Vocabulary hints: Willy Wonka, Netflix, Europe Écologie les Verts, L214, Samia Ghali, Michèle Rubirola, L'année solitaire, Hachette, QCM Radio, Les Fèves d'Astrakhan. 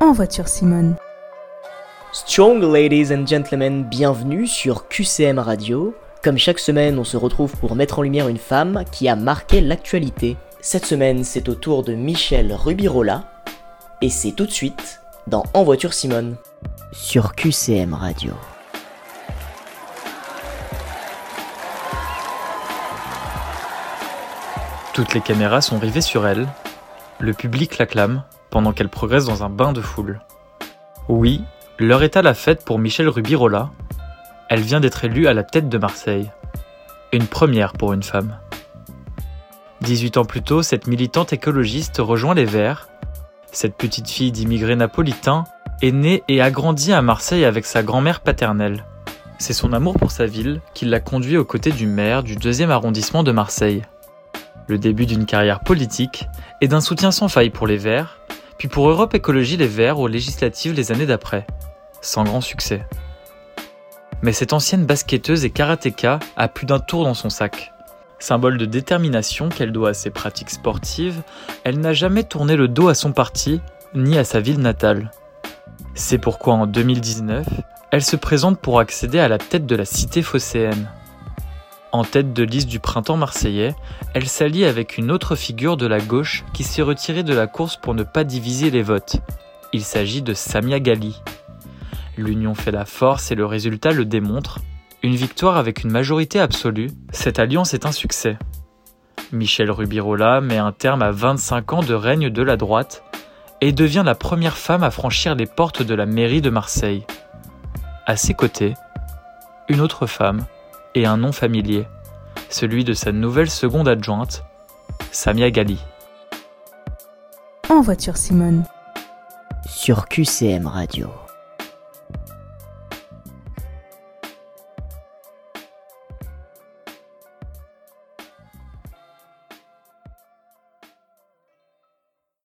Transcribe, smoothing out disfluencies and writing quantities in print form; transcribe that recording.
En voiture, Simone. Strong ladies and gentlemen, bienvenue sur QCM Radio. Comme chaque semaine, on se retrouve pour mettre en lumière une femme qui a marqué l'actualité. Cette semaine, c'est au tour de Michèle Rubirola. Et c'est tout de suite dans En voiture, Simone. Sur QCM Radio. Toutes les caméras sont rivées sur elle. Le public l'acclame pendant qu'elle progresse dans un bain de foule. Oui, l'heure est à la fête pour Michèle Rubirola. Elle vient d'être élue à la tête de Marseille. Une première pour une femme. 18 ans plus tôt, cette militante écologiste rejoint les Verts. Cette petite fille d'immigrés napolitains est née et a grandi à Marseille avec sa grand-mère paternelle. C'est son amour pour sa ville qui l'a conduit aux côtés du maire du 2e arrondissement de Marseille. Le début d'une carrière politique et d'un soutien sans faille pour les Verts, puis pour Europe Écologie les Verts aux législatives les années d'après, sans grand succès. Mais cette ancienne basketteuse et karatéka a plus d'un tour dans son sac. Symbole de détermination qu'elle doit à ses pratiques sportives, elle n'a jamais tourné le dos à son parti ni à sa ville natale. C'est pourquoi en 2019, elle se présente pour accéder à la tête de la cité phocéenne. En tête de liste du printemps marseillais, elle s'allie avec une autre figure de la gauche qui s'est retirée de la course pour ne pas diviser les votes. Il s'agit de Samia Ghali. L'union fait la force et le résultat le démontre. Une victoire avec une majorité absolue, cette alliance est un succès. Michèle Rubirola met un terme à 25 ans de règne de la droite et devient la première femme à franchir les portes de la mairie de Marseille. À ses côtés, une autre femme, et un nom familier, celui de sa nouvelle seconde adjointe, Samia Ghali. En voiture, Simone. Sur QCM Radio.